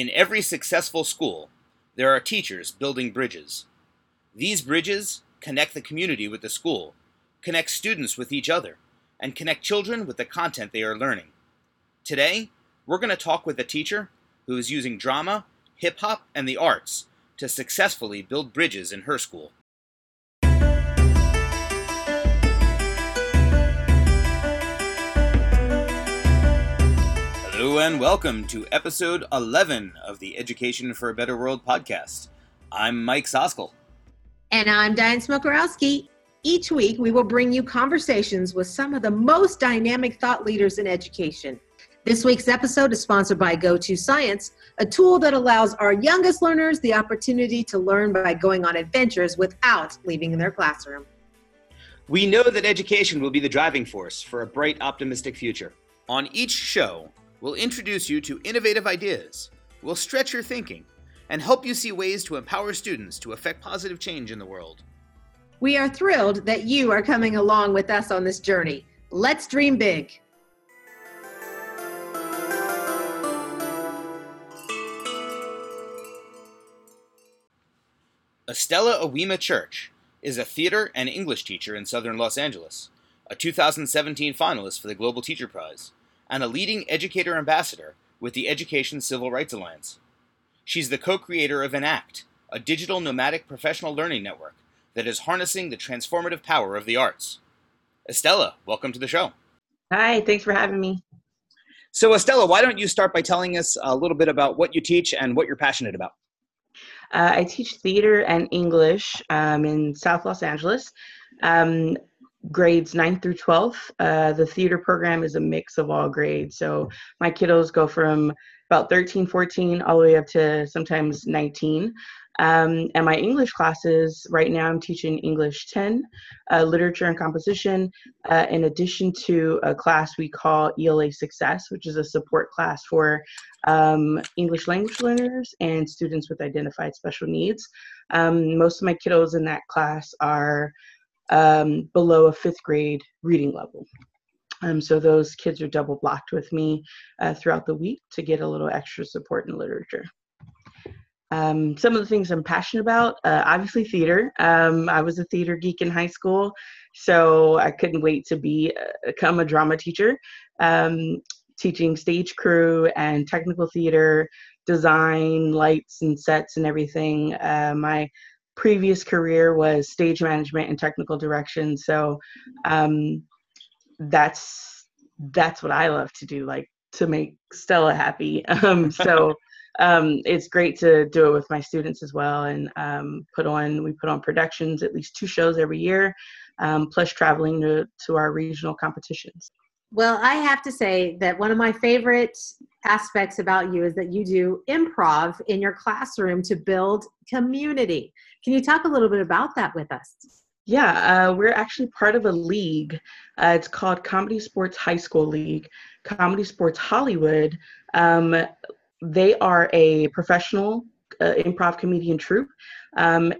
In every successful school, there are teachers building bridges. These bridges connect the community with the school, connect students with each other, and connect children with the content they are learning. Today, we're going to talk with a teacher who is using drama, hip-hop, and the arts to successfully build bridges in her school. Hello and welcome to episode 11 of the Education for a Better World podcast. I'm Mike Soskell. And I'm Diane Smokorowski. Each week, we will bring you conversations with some of the most dynamic thought leaders in education. This week's episode is sponsored by GoToScience, a tool that allows our youngest learners the opportunity to learn by going on adventures without leaving their classroom. We know that education will be the driving force for a bright, optimistic future. On each show, we'll introduce you to innovative ideas, we'll stretch your thinking, and help you see ways to empower students to affect positive change in the world. We are thrilled that you are coming along with us on this journey. Let's dream big. Estella Owoimaha-Church is a theater and English teacher in southern Los Angeles, a 2017 finalist for the Global Teacher Prize, and a leading educator ambassador with the Education Civil Rights Alliance. She's the co-creator of ENACT, a digital nomadic professional learning network that is harnessing the transformative power of the arts. Estella, welcome to the show. Hi, thanks for having me. So Estella, why don't you start by telling us a little bit about what you teach and what you're passionate about? I teach theater and English in South Los Angeles, grades 9 through 12. The theater program is a mix of all grades. So my kiddos go from about 13, 14, all the way up to sometimes 19. And my English classes, right now I'm teaching English 10, literature and composition, in addition to a class we call ELA Success, which is a support class for English language learners and students with identified special needs. Most of my kiddos in that class are below a fifth grade reading level. So those kids are double blocked with me throughout the week to get a little extra support in literature. Some of the things I'm passionate about, obviously theater. I was a theater geek in high school, so I couldn't wait to become a drama teacher, teaching stage crew and technical theater, design, lights and sets and everything. My previous career was stage management and technical direction, so that's what I love to do, like to make Stella happy. So it's great to do it with my students as well, and we put on productions, at least 2 shows every year, plus traveling to our regional competitions. Well, I have to say that one of my favorite aspects about you is that you do improv in your classroom to build community. Can you talk a little bit about that with us? Yeah, we're actually part of a league. It's called Comedy Sports High School League, Comedy Sports Hollywood. They are a professional improv comedian troupe, and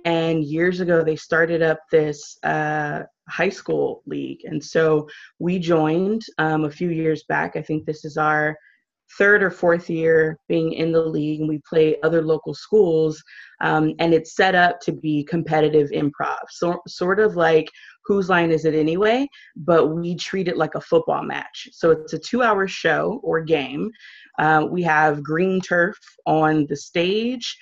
years ago they started up this high school league, and so we joined a few years back. I think this is our 3rd or 4th year being in the league, and we play other local schools, and it's set up to be competitive improv, so sort of like Whose Line Is It Anyway, but we treat it like a football match. So it's a 2-hour show or game. We have green turf on the stage.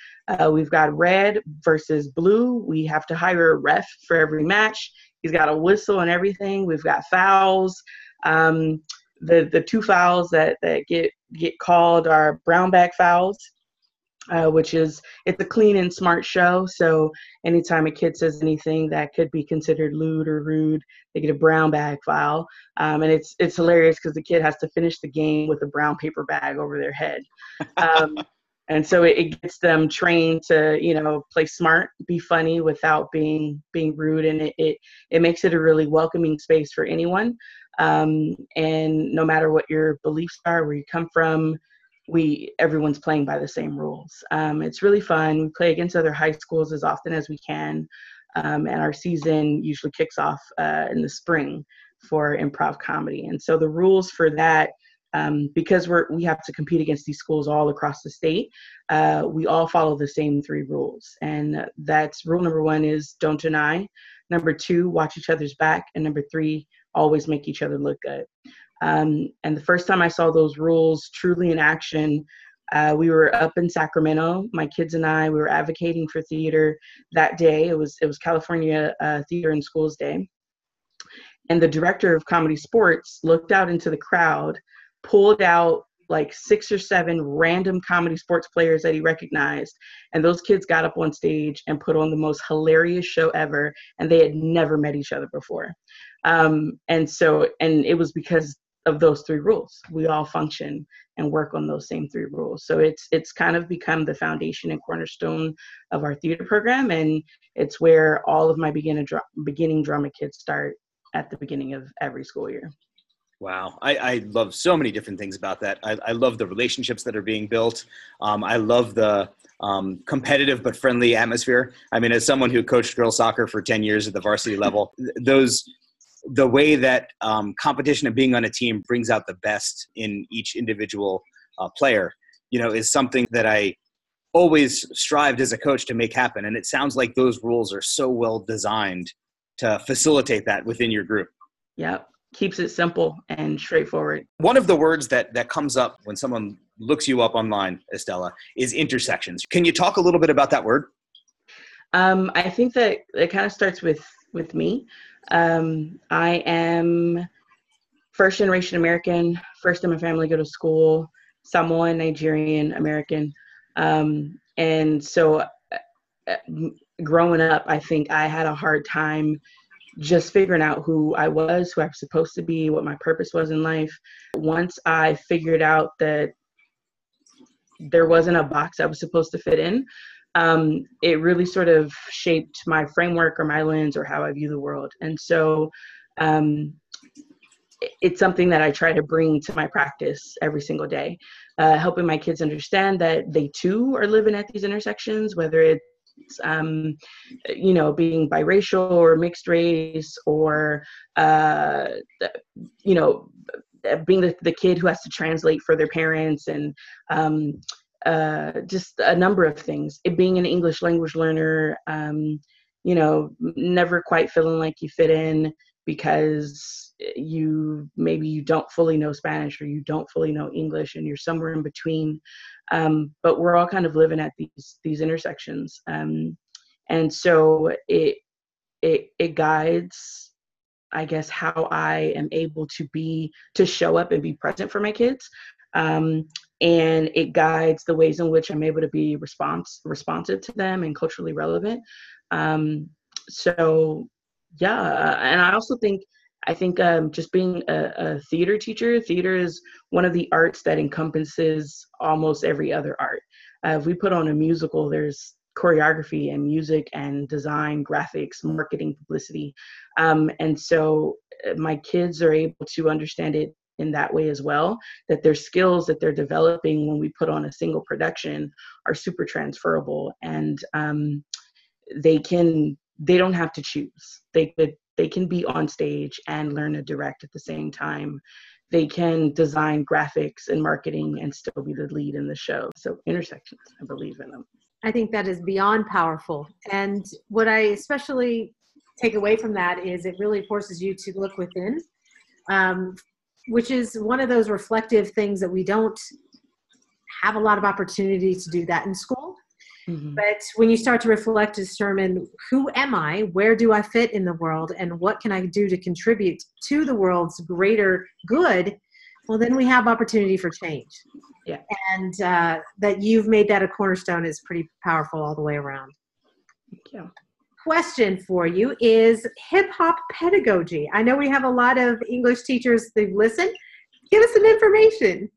We've got red versus blue. We have to hire a ref for every match. He's got a whistle and everything. We've got fouls. The 2 fouls that get called are brown bag fouls, which is, it's a clean and smart show. So anytime a kid says anything that could be considered lewd or rude, they get a brown bag foul. And it's hilarious because the kid has to finish the game with a brown paper bag over their head. And so it gets them trained to, play smart, be funny without being rude. And it makes it a really welcoming space for anyone. And no matter what your beliefs are, where you come from, everyone's playing by the same rules. It's really fun. We play against other high schools as often as we can. And our season usually kicks off in the spring for improv comedy. And so the rules for that because we have to compete against these schools all across the state, we all follow the same three rules. And that's rule number one is don't deny. Number two, watch each other's back. And number three, always make each other look good. And the first time I saw those rules truly in action, we were up in Sacramento, my kids and I, we were advocating for theater that day. It was California Theater in Schools Day. And the director of Comedy Sports looked out into the crowd, pulled out like 6 or 7 random Comedy Sports players that he recognized. And those kids got up on stage and put on the most hilarious show ever. And they had never met each other before. And it was because of those three rules. We all function and work on those same three rules. So it's kind of become the foundation and cornerstone of our theater program. And it's where all of my beginning drama kids start at the beginning of every school year. Wow. I love so many different things about that. I love the relationships that are being built. I love the competitive but friendly atmosphere. I mean, as someone who coached girls soccer for 10 years at the varsity level, the way that competition and being on a team brings out the best in each individual player, is something that I always strived as a coach to make happen. And it sounds like those rules are so well designed to facilitate that within your group. Yep. Keeps it simple and straightforward. One of the words that comes up when someone looks you up online, Estella, is intersections. Can you talk a little bit about that word? I think that it kind of starts with me. I am first generation American, first in my family to go to school, Samoan, Nigerian, American. And so growing up, I think I had a hard time just figuring out who I was, who I was supposed to be, what my purpose was in life. Once I figured out that there wasn't a box I was supposed to fit in, it really sort of shaped my framework or my lens or how I view the world. And so it's something that I try to bring to my practice every single day, helping my kids understand that they too are living at these intersections, whether it's being biracial or mixed race or, being the kid who has to translate for their parents and just a number of things. It being an English language learner, never quite feeling like you fit in because maybe you don't fully know Spanish or you don't fully know English and you're somewhere in between. But we're all kind of living at these intersections. And so it guides, I guess, how I am able to show up and be present for my kids. And it guides the ways in which I'm able to be responsive to them and culturally relevant. And I also think just being a theater teacher, theater is one of the arts that encompasses almost every other art. If we put on a musical, there's choreography and music and design, graphics, marketing, publicity. And so my kids are able to understand it in that way as well, that their skills that they're developing when we put on a single production are super transferable and they don't have to choose. They can be on stage and learn to direct at the same time. They can design graphics and marketing and still be the lead in the show. So intersections, I believe in them. I think that is beyond powerful. And what I especially take away from that is it really forces you to look within, which is one of those reflective things that we don't have a lot of opportunity to do that in school. Mm-hmm. But when you start to reflect and determine who am I, where do I fit in the world, and what can I do to contribute to the world's greater good, well, then we have opportunity for change. Yeah. And that you've made that a cornerstone is pretty powerful all the way around. Thank you. Question for you is hip-hop pedagogy. I know we have a lot of English teachers that listen. Give us some information.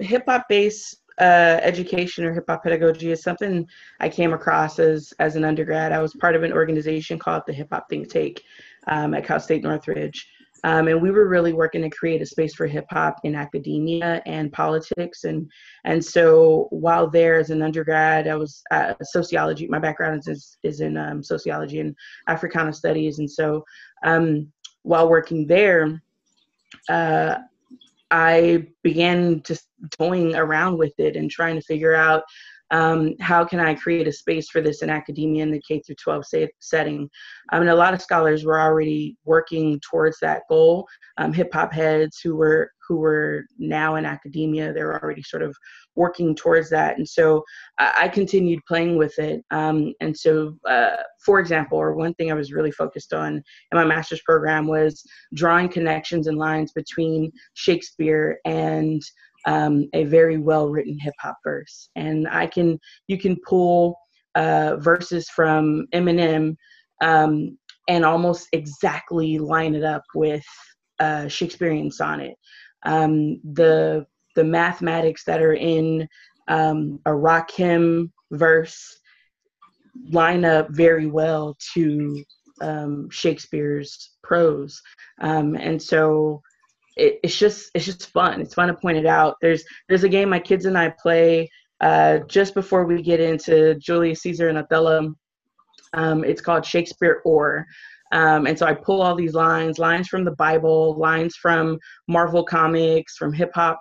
Hip-hop based education or hip-hop pedagogy is something I came across as an undergrad. I was part of an organization called the Hip-Hop Think Tank at Cal State Northridge. And we were really working to create a space for hip-hop in academia and politics. And so while there as an undergrad, I was sociology. My background is in sociology and Africana studies. And so while working there, I began just toying around with it and trying to figure out how can I create a space for this in academia in the K through 12 setting. And a lot of scholars were already working towards that goal. Hip-hop heads who were now in academia, they're already sort of working towards that. And so I continued playing with it. And so, for example, or one thing I was really focused on in my master's program was drawing connections and lines between Shakespeare and a very well-written hip-hop verse. And you can pull verses from Eminem and almost exactly line it up with a Shakespearean sonnet. The mathematics that are in a Rakim verse line up very well to Shakespeare's prose, and so it's just fun. It's fun to point it out. There's a game my kids and I play just before we get into Julius Caesar and Othello. It's called Shakespeare or. And so I pull all these lines from the Bible, lines from Marvel comics, from hip hop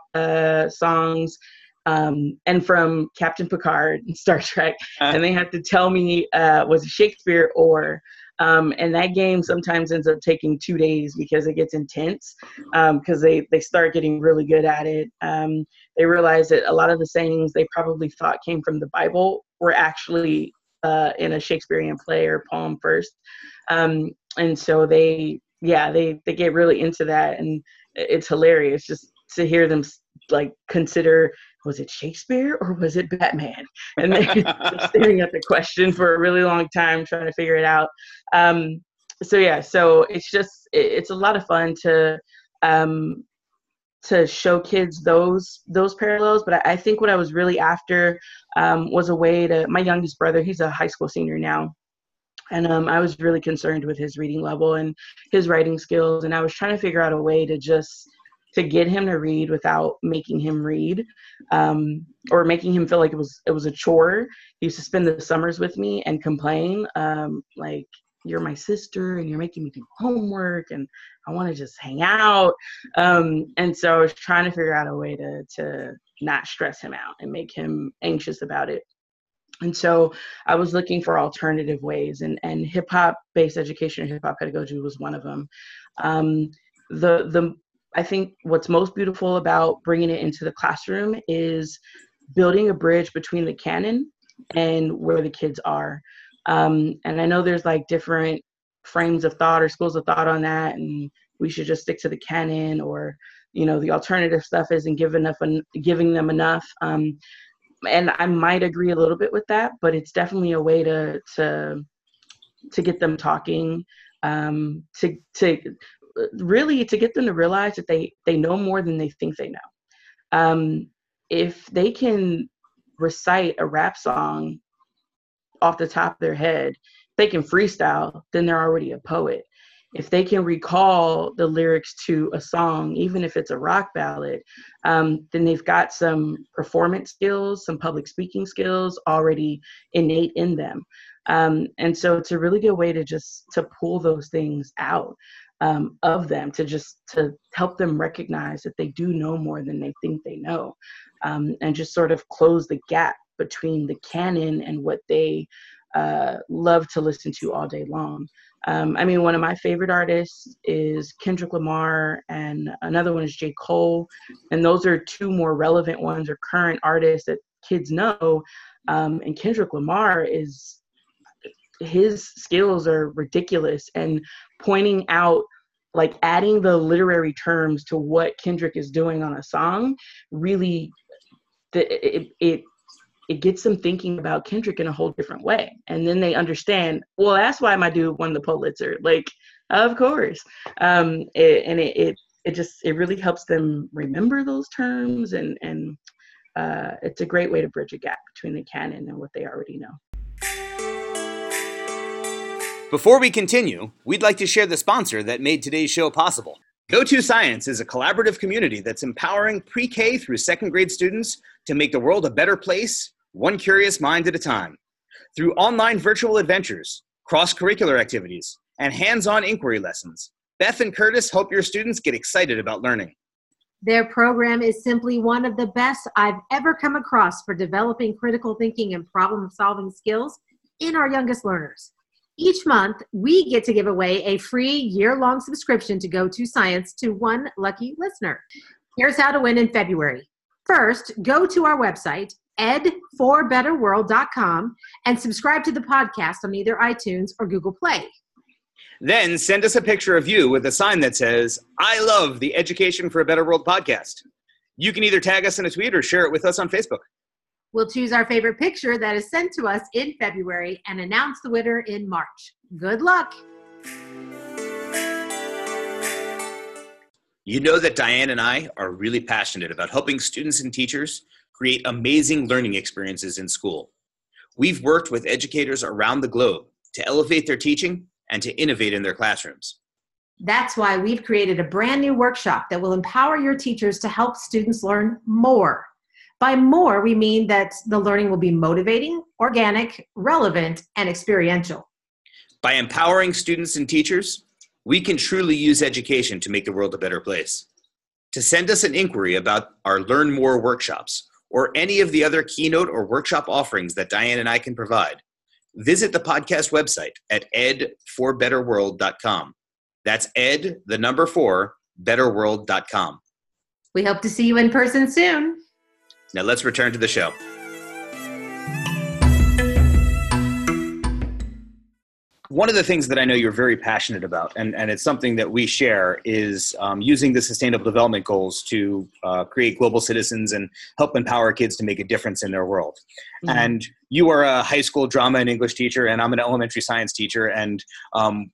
songs, and from Captain Picard and Star Trek. And they have to tell me, was it Shakespeare or? And that game sometimes ends up taking 2 days because it gets intense, because they start getting really good at it. They realize that a lot of the sayings they probably thought came from the Bible were actually in a Shakespearean play or poem first. And so they get really into that, and it's hilarious just to hear them like consider, was it Shakespeare or was it Batman? And they're staring at the question for a really long time trying to figure it out. So it's a lot of fun to show kids those parallels. But I think what I was really after was a way to, my youngest brother, he's a high school senior now. And I was really concerned with his reading level and his writing skills. And I was trying to figure out a way to get him to read without making him read, or making him feel like it was a chore. He used to spend the summers with me and complain, like, you're my sister and you're making me do homework and I want to just hang out. And so I was trying to figure out a way to not stress him out and make him anxious about it. And so I was looking for alternative ways, and hip hop based education or hip hop pedagogy was one of them. I think what's most beautiful about bringing it into the classroom is building a bridge between the canon and where the kids are. And I know there's like different frames of thought or schools of thought on that, and we should just stick to the canon, or, you know, the alternative stuff isn't giving them enough. And I might agree a little bit with that, but it's definitely a way to get them talking, to get them to realize that they know more than they think they know. If they can recite a rap song off the top of their head, they can freestyle, then they're already a poet. If they can recall the lyrics to a song, even if it's a rock ballad, then they've got some performance skills, some public speaking skills already innate in them. And so it's a really good way to pull those things out of them, to help them recognize that they do know more than they think they know, and just sort of close the gap between the canon and what they love to listen to all day long. I mean, one of my favorite artists is Kendrick Lamar, and another one is J. Cole. And those are two more relevant ones or current artists that kids know. And Kendrick Lamar, his skills are ridiculous, and pointing out, like, adding the literary terms to what Kendrick is doing on a song, really, it gets them thinking about Kendrick in a whole different way. And then they understand, well, that's why my dude won the Pulitzer. Like, of course. It really helps them remember those terms. And it's a great way to bridge a gap between the canon and what they already know. Before we continue, we'd like to share the sponsor that made today's show possible. GoToScience is a collaborative community that's empowering pre-K through second grade students to make the world a better place, one curious mind at a time. Through online virtual adventures, cross-curricular activities, and hands-on inquiry lessons, Beth and Curtis help your students get excited about learning. Their program is simply one of the best I've ever come across for developing critical thinking and problem-solving skills in our youngest learners. Each month, we get to give away a free year-long subscription to GoToScience to one lucky listener. Here's how to win in February. First, go to our website, edforbetterworld.com, and subscribe to the podcast on either iTunes or Google Play. Then send us a picture of you with a sign that says, "I love the Education for a Better World podcast." You can either tag us in a tweet or share it with us on Facebook. We'll choose our favorite picture that is sent to us in February and announce the winner in March. Good luck. You know that Diane and I are really passionate about helping students and teachers create amazing learning experiences in school. We've worked with educators around the globe to elevate their teaching and to innovate in their classrooms. That's why we've created a brand new workshop that will empower your teachers to help students learn more. By more, we mean that the learning will be motivating, organic, relevant, and experiential. By empowering students and teachers, we can truly use education to make the world a better place. To send us an inquiry about our Learn More workshops or any of the other keynote or workshop offerings that Diane and I can provide, visit the podcast website at edforbetterworld.com. That's ed, the number 4, betterworld.com. We hope to see you in person soon. Now let's return to the show. One of the things that I know you're very passionate about, and it's something that we share, is using the Sustainable Development Goals to create global citizens and help empower kids to make a difference in their world. Mm-hmm. And you are a high school drama and English teacher, and I'm an elementary science teacher. And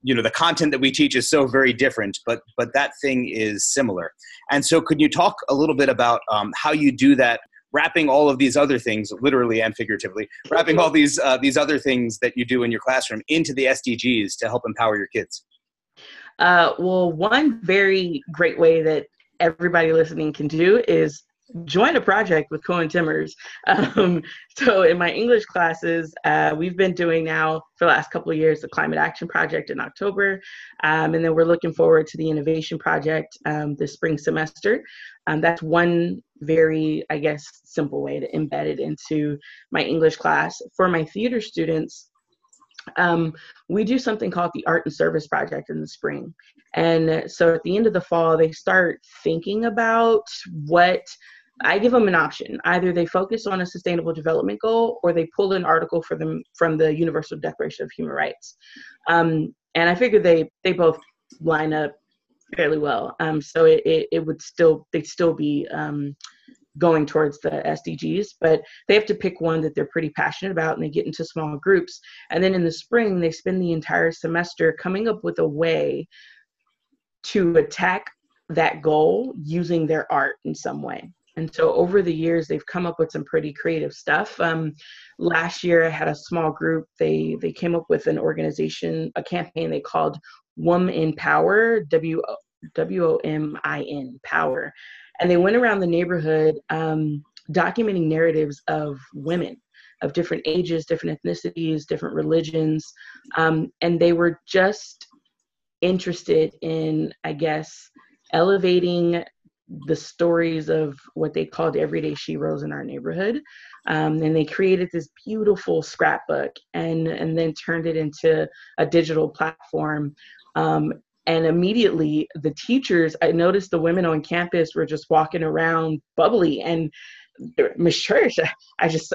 you know, the content that we teach is so very different, but that thing is similar. And so, could you talk a little bit about how you do that? Wrapping all of these other things, literally and figuratively, wrapping all these other things that you do in your classroom into the SDGs to help empower your kids? Well, one very great way that everybody listening can do is join a project with Cohen Timmers. So in my English classes, we've been doing now for the last couple of years, the Climate Action Project in October. And then we're looking forward to the Innovation Project this spring semester. That's one very, I guess, simple way to embed it into my English class. For my theater students, we do something called the Art and Service Project in the spring. And so at the end of the fall, they start thinking about what I give them an option. Either they focus on a sustainable development goal or they pull an article for them from the Universal Declaration of Human Rights. And I figured they both line up fairly well. So it would still, they'd still be going towards the SDGs, but they have to pick one that they're pretty passionate about, and they get into small groups. And then in the spring, they spend the entire semester coming up with a way to attack that goal using their art in some way. And so over the years, they've come up with some pretty creative stuff. Last year, I had a small group. They came up with an organization, a campaign they called Women in Power, WOMIN, Power. And they went around the neighborhood documenting narratives of women of different ages, different ethnicities, different religions. And they were just interested in, I guess, elevating the stories of what they called everyday sheroes in our neighborhood. And they created this beautiful scrapbook and then turned it into a digital platform. And immediately the teachers, I noticed the women on campus were just walking around bubbly, and Miss Church,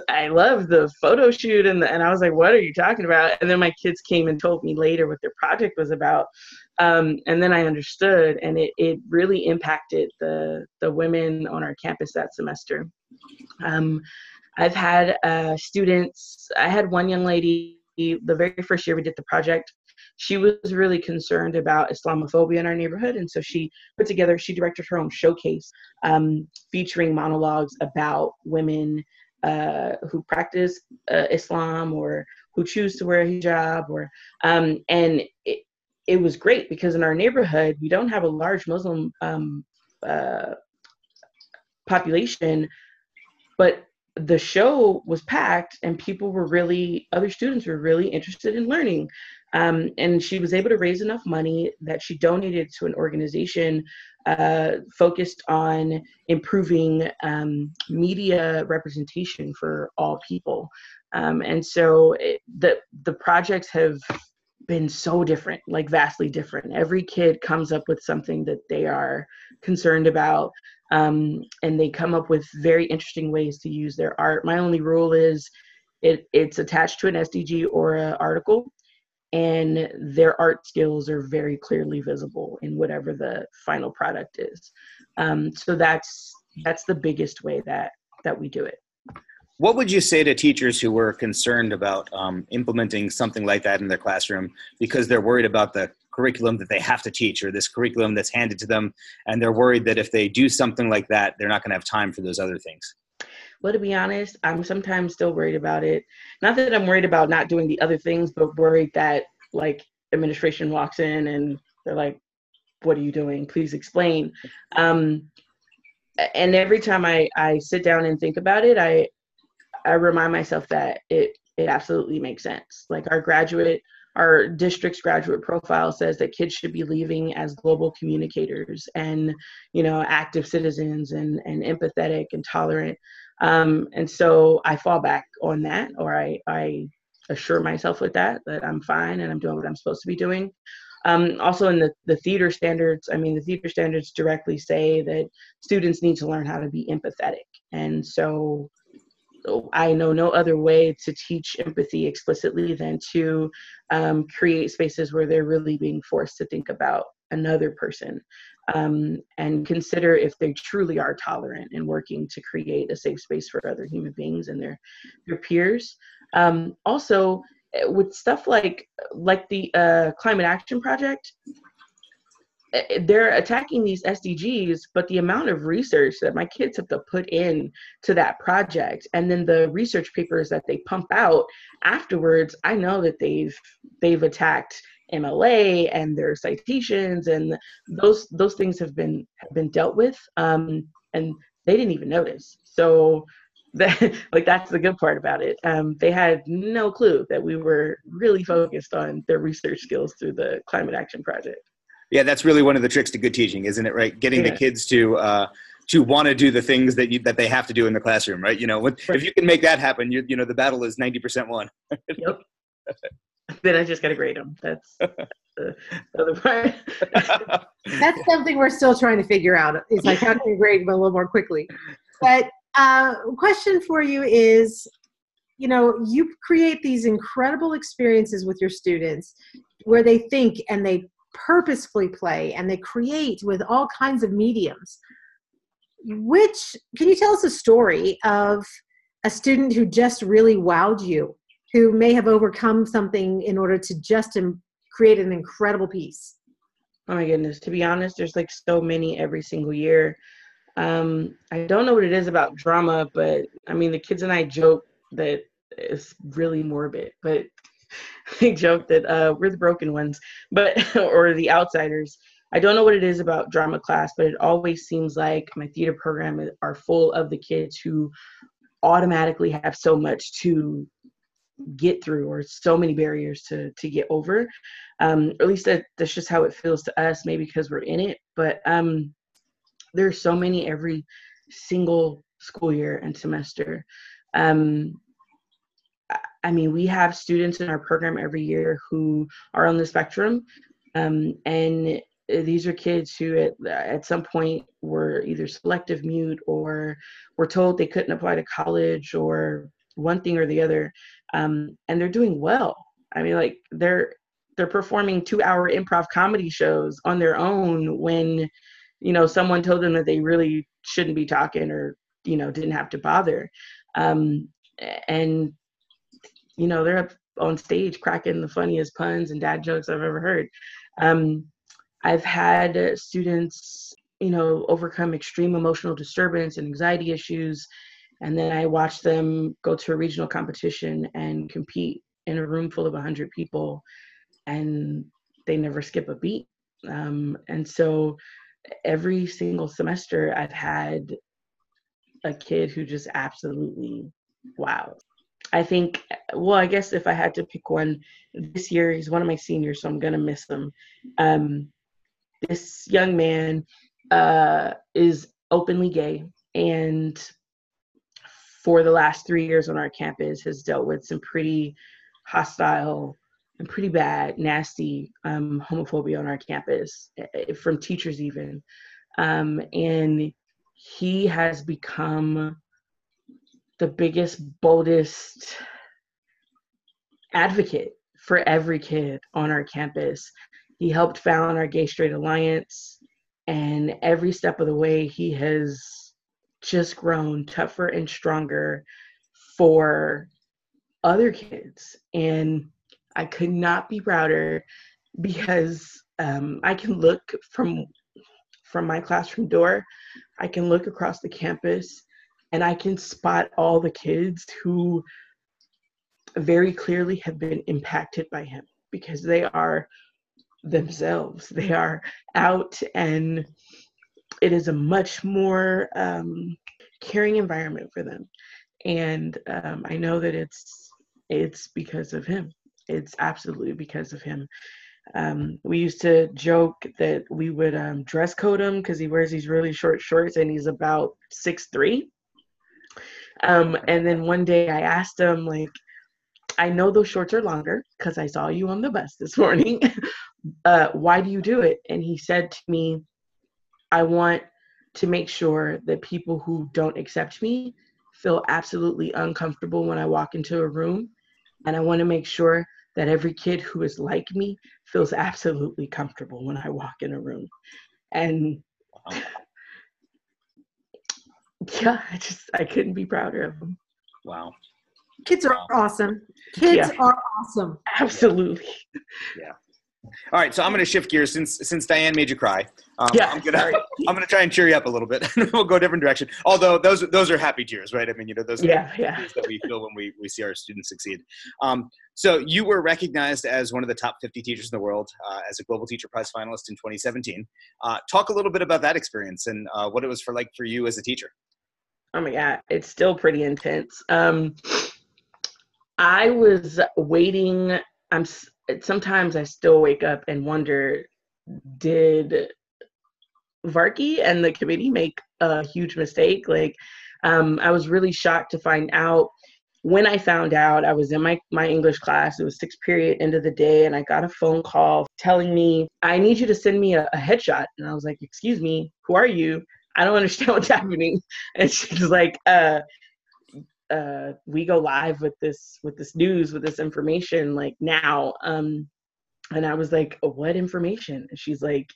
I love the photo shoot. And I was like, what are you talking about? And then my kids came and told me later what their project was about. And then I understood, and it really impacted the women on our campus that semester. I've had students, I had one young lady, the very first year we did the project, she was really concerned about Islamophobia in our neighborhood. And so she directed her own showcase featuring monologues about women who practice Islam or who choose to wear a hijab. And it was great because in our neighborhood, we don't have a large Muslim population, but the show was packed and people were really, other students were really interested in learning. And she was able to raise enough money that she donated to an organization focused on improving media representation for all people. And so the projects have been so different, like vastly different. Every kid comes up with something that they are concerned about. And they come up with very interesting ways to use their art. My only rule is it's attached to an SDG or an article, and their art skills are very clearly visible in whatever the final product is. So that's the biggest way that we do it. What would you say to teachers who were concerned about implementing something like that in their classroom because they're worried about the curriculum that they have to teach or this curriculum that's handed to them, and they're worried that if they do something like that, they're not going to have time for those other things? Well, to be honest, I'm sometimes still worried about it. Not that I'm worried about not doing the other things, but worried that like administration walks in and they're like, what are you doing? Please explain. And every time I sit down and think about it, I remind myself that it absolutely makes sense. Like our district's graduate profile says that kids should be leaving as global communicators and, active citizens and empathetic and tolerant. And so I fall back on that, or I assure myself with that I'm fine and I'm doing what I'm supposed to be doing. Also in the theater standards, the theater standards directly say that students need to learn how to be empathetic. And so I know no other way to teach empathy explicitly than to create spaces where they're really being forced to think about another person and consider if they truly are tolerant and working to create a safe space for other human beings and their peers. Also, with stuff like the Climate Action Project, they're attacking these SDGs, but the amount of research that my kids have to put in to that project, and then the research papers that they pump out afterwards, I know that they've attacked MLA and their citations, and those things have been dealt with, and they didn't even notice. So that's the good part about it. They had no clue that we were really focused on their research skills through the Climate Action Project. Yeah, that's really one of the tricks to good teaching, isn't it? Right, getting the kids to want to do the things that they have to do in the classroom, right? If you can make that happen, the battle is 90% won. Yep. Then I just got to grade them. That's the other part. That's something we're still trying to figure out. It's like how can you grade them a little more quickly? But question for you is, you create these incredible experiences with your students where they think and they purposefully play and they create with all kinds of mediums. Can you tell us a story of a student who just really wowed you, who may have overcome something in order to just create an incredible piece? Oh my goodness, to be honest, there's like so many every single year. I don't know what it is about drama, but the kids and I joke that it's really morbid, but they joke that we're the broken ones, or the outsiders. I don't know what it is about drama class, but it always seems like my theater program are full of the kids who automatically have so much to get through or so many barriers to get over. At least that's just how it feels to us, maybe because we're in it. But there are so many every single school year and semester. We have students in our program every year who are on the spectrum, and these are kids who at some point were either selective mute or were told they couldn't apply to college or one thing or the other, and they're doing well. They're performing 2-hour improv comedy shows on their own when, someone told them that they really shouldn't be talking or, didn't have to bother. They're up on stage cracking the funniest puns and dad jokes I've ever heard. I've had students, overcome extreme emotional disturbance and anxiety issues. And then I watch them go to a regional competition and compete in a room full of 100 people, and they never skip a beat. And so every single semester I've had a kid who just absolutely wow. I think, well, I guess if I had to pick one this year, he's one of my seniors, so I'm going to miss him. This young man is openly gay, and for the last 3 years on our campus has dealt with some pretty hostile and pretty bad, nasty homophobia on our campus, from teachers even. And he has become the biggest, boldest advocate for every kid on our campus. He helped found our Gay Straight Alliance, and every step of the way, he has just grown tougher and stronger for other kids. And I could not be prouder, because I can look from my classroom door, I can look across the campus, and I can spot all the kids who very clearly have been impacted by him, because they are themselves. They are out, and it is a much more caring environment for them. And I know that it's because of him. It's absolutely because of him. We used to joke that we would dress code him because he wears these really short shorts and he's about 6'3". And then one day I asked him, like, I know those shorts are longer because I saw you on the bus this morning. Why do you do it? And he said to me, I want to make sure that people who don't accept me feel absolutely uncomfortable when I walk into a room. And I want to make sure that every kid who is like me feels absolutely comfortable when I walk in a room. And wow. Yeah, I couldn't be prouder of them. Wow. Kids are awesome. Kids are awesome. Absolutely. Yeah. All right, so I'm going to shift gears since Diane made you cry. I'm going to try and cheer you up a little bit. We'll go a different direction. Although those are happy tears, right? I mean, you know, those are tears that we feel when we see our students succeed. So you were recognized as one of the top 50 teachers in the world as a Global Teacher Prize finalist in 2017. Talk a little bit about that experience and what it was for you as a teacher. Oh my God, it's still pretty intense. I was waiting. Sometimes I still wake up and wonder, did Varkey and the committee make a huge mistake? Like, I was really shocked to find out. When I found out, I was in my English class. It was sixth period, end of the day, and I got a phone call telling me, I need you to send me a headshot. And I was like, excuse me, who are you? I don't understand what's happening. And she's like, we go live with this news, with this information, like now. And I was like, what information? And she's like,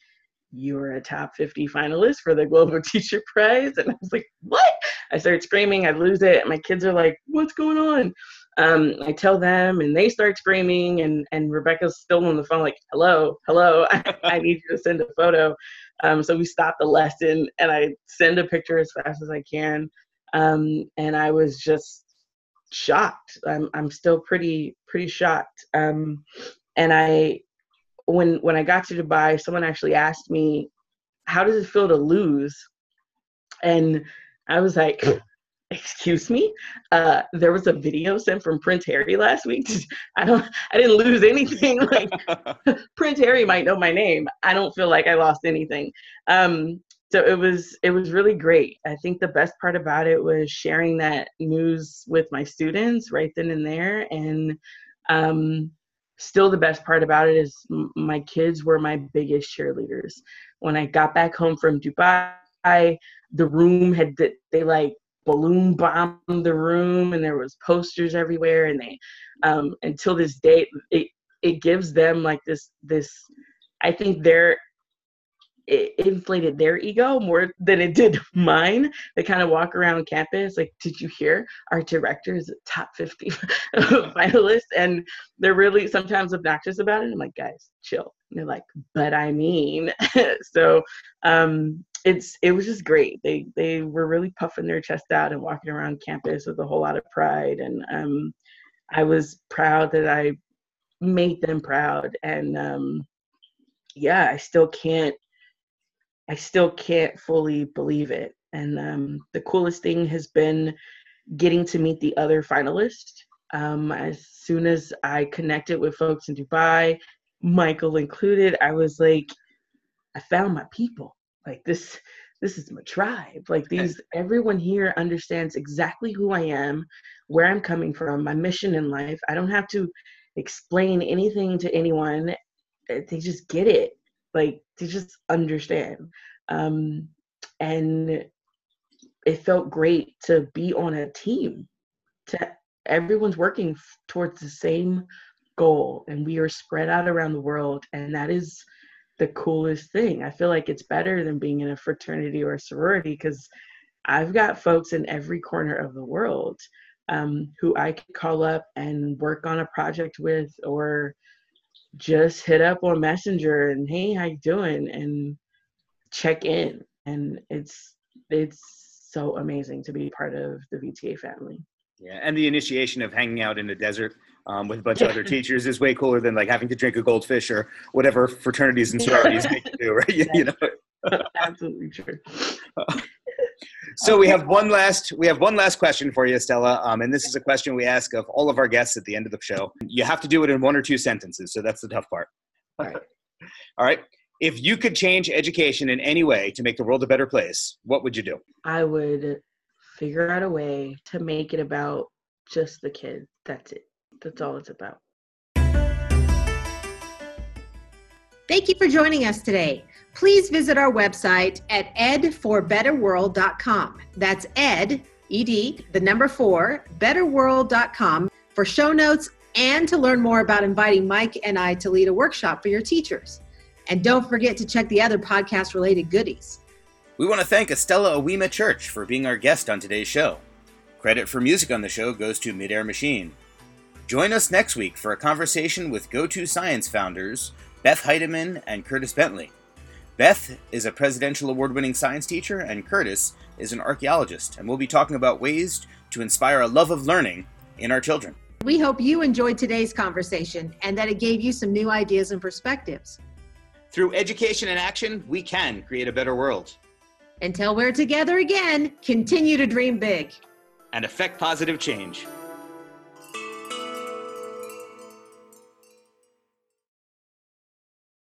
you're a top 50 finalist for the Global Teacher Prize. And I was like, what? I started screaming, I lose it. And my kids are like, what's going on? I tell them and they start screaming, and Rebecca's still on the phone, like, hello, I need you to send a photo. So we stopped the lesson and I send a picture as fast as I can. And I was just shocked. I'm still pretty shocked. And when I got to Dubai, someone actually asked me, how does it feel to lose? And I was like, excuse me? There was a video sent from Prince Harry last week. I didn't lose anything. Like, Prince Harry might know my name. I don't feel like I lost anything. So it was really great. I think the best part about it was sharing that news with my students right then and there. And still the best part about it is my kids were my biggest cheerleaders. When I got back home from Dubai, the room they like balloon bombed the room, and there was posters everywhere. And they, until this day, it gives them like this, I think it inflated their ego more than it did mine. They kind of walk around campus like, did you hear? Our director is a top 50 finalist. And they're really sometimes obnoxious about it. I'm like, guys, chill. And they're like, but I mean. So it was just great. They were really puffing their chest out and walking around campus with a whole lot of pride. And I was proud that I made them proud. And I still can't fully believe it. And the coolest thing has been getting to meet the other finalists. As soon as I connected with folks in Dubai, Michael included, I was like, I found my people. Like this is my tribe. Like these, everyone here understands exactly who I am, where I'm coming from, my mission in life. I don't have to explain anything to anyone. They just get it. Like they just understand. And it felt great to be on a team. Everyone's working towards the same goal, and we are spread out around the world, and that is the coolest thing. I feel like it's better than being in a fraternity or a sorority, because I've got folks in every corner of the world who I can call up and work on a project with, or just hit up on Messenger and, hey, how you doing? And check in. And it's so amazing to be part of the VTA family. Yeah, and the initiation of hanging out in the desert with a bunch of other teachers is way cooler than like having to drink a goldfish or whatever fraternities and sororities make you do, right? You know, absolutely true. So we have one last question for you, Estella, and this is a question we ask of all of our guests at the end of the show. You have to do it in one or two sentences, so that's the tough part. All right. All right. If you could change education in any way to make the world a better place, what would you do? I would figure out a way to make it about just the kids. That's it. That's all it's about. Thank you for joining us today. Please visit our website at edforbetterworld.com. That's ed, E-D, the number 4, betterworld.com for show notes and to learn more about inviting Mike and I to lead a workshop for your teachers. And don't forget to check the other podcast-related goodies. We want to thank Estella Owoimaha-Church for being our guest on today's show. Credit for music on the show goes to Midair Machine. Join us next week for a conversation with GoToScience founders Beth Heidemann and Curtis Bentley. Beth is a Presidential Award-winning science teacher, and Curtis is an archaeologist, and we'll be talking about ways to inspire a love of learning in our children. We hope you enjoyed today's conversation and that it gave you some new ideas and perspectives. Through education and action, we can create a better world. Until we're together again, continue to dream big. And affect positive change.